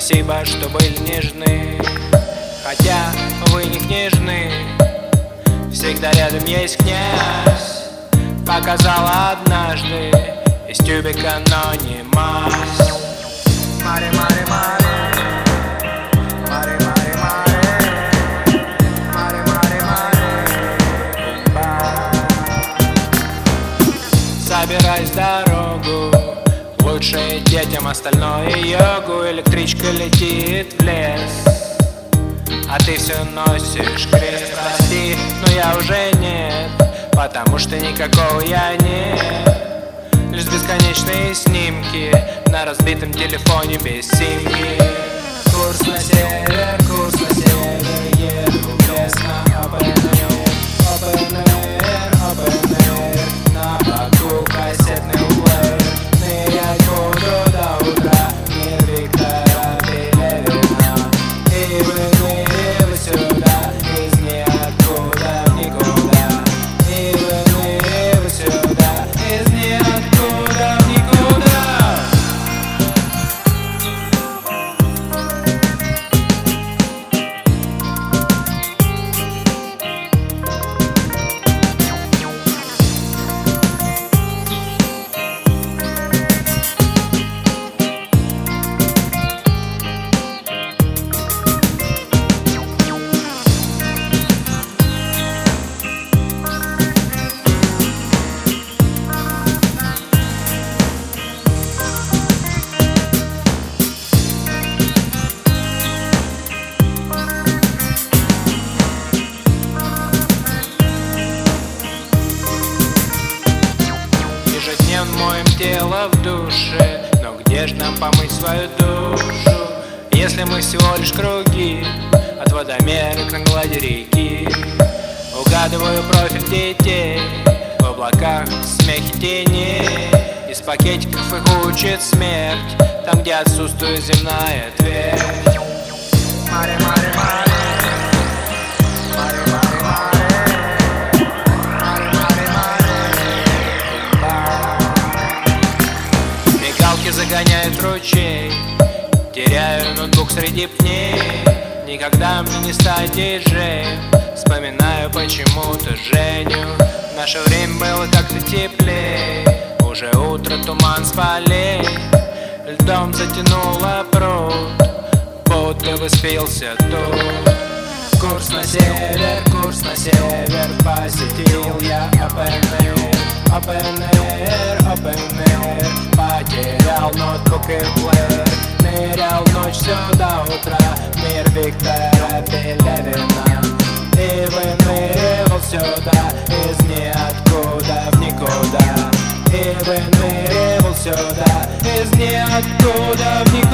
Спасибо, что были нежны, хотя вы не книжны. Всегда рядом есть князь, показала однажды из тюбика, но не мазь. Мари, мари, мари, мари, мари, мари, мари, мари, мари, мари. Собирай дорогу, лучше детям, остальное йогу. Электричка летит в лес, а ты все носишь крест. Прости, но я уже нет, потому что никакого я нет. Лишь бесконечные снимки на разбитом телефоне без симки. Курс на север, курс на север, еду в лес на Опен Эир. Опен Эир, Опен Эир, на боку кассетный плеер. Нырять буду до утра, нет Виктора Пелевина. И выныривай сюда, из ниоткуда в никуда. И выныривай сюда, из ниоткуда в никуда. Ежедневно моем тело в душе, но где ж нам помыть свою душу, если мы всего лишь круги от водомера к глади реки? Угадываю профиль детей в облаках, смехе теней. Из пакетиков их учит смерть, там, где отсутствует земная твердь. Мари, мари, мари. Загоняют ручей, теряю ноутбук среди пней. Никогда мне не стать диджеем, вспоминаю почему-то Женю. В наше время было как-то теплее, уже утро, туман с полей. Льдом затянуло пруд, будто воспился тут. Курс на север, посетил я Опен Эир, Опен Эир. Потерял ноутбук и плеер, нырял ночь все до утра, мир Виктора Пелевина. И выныривал сюда, из ниоткуда в никуда. И выныривал сюда, из ниоткуда в никуда.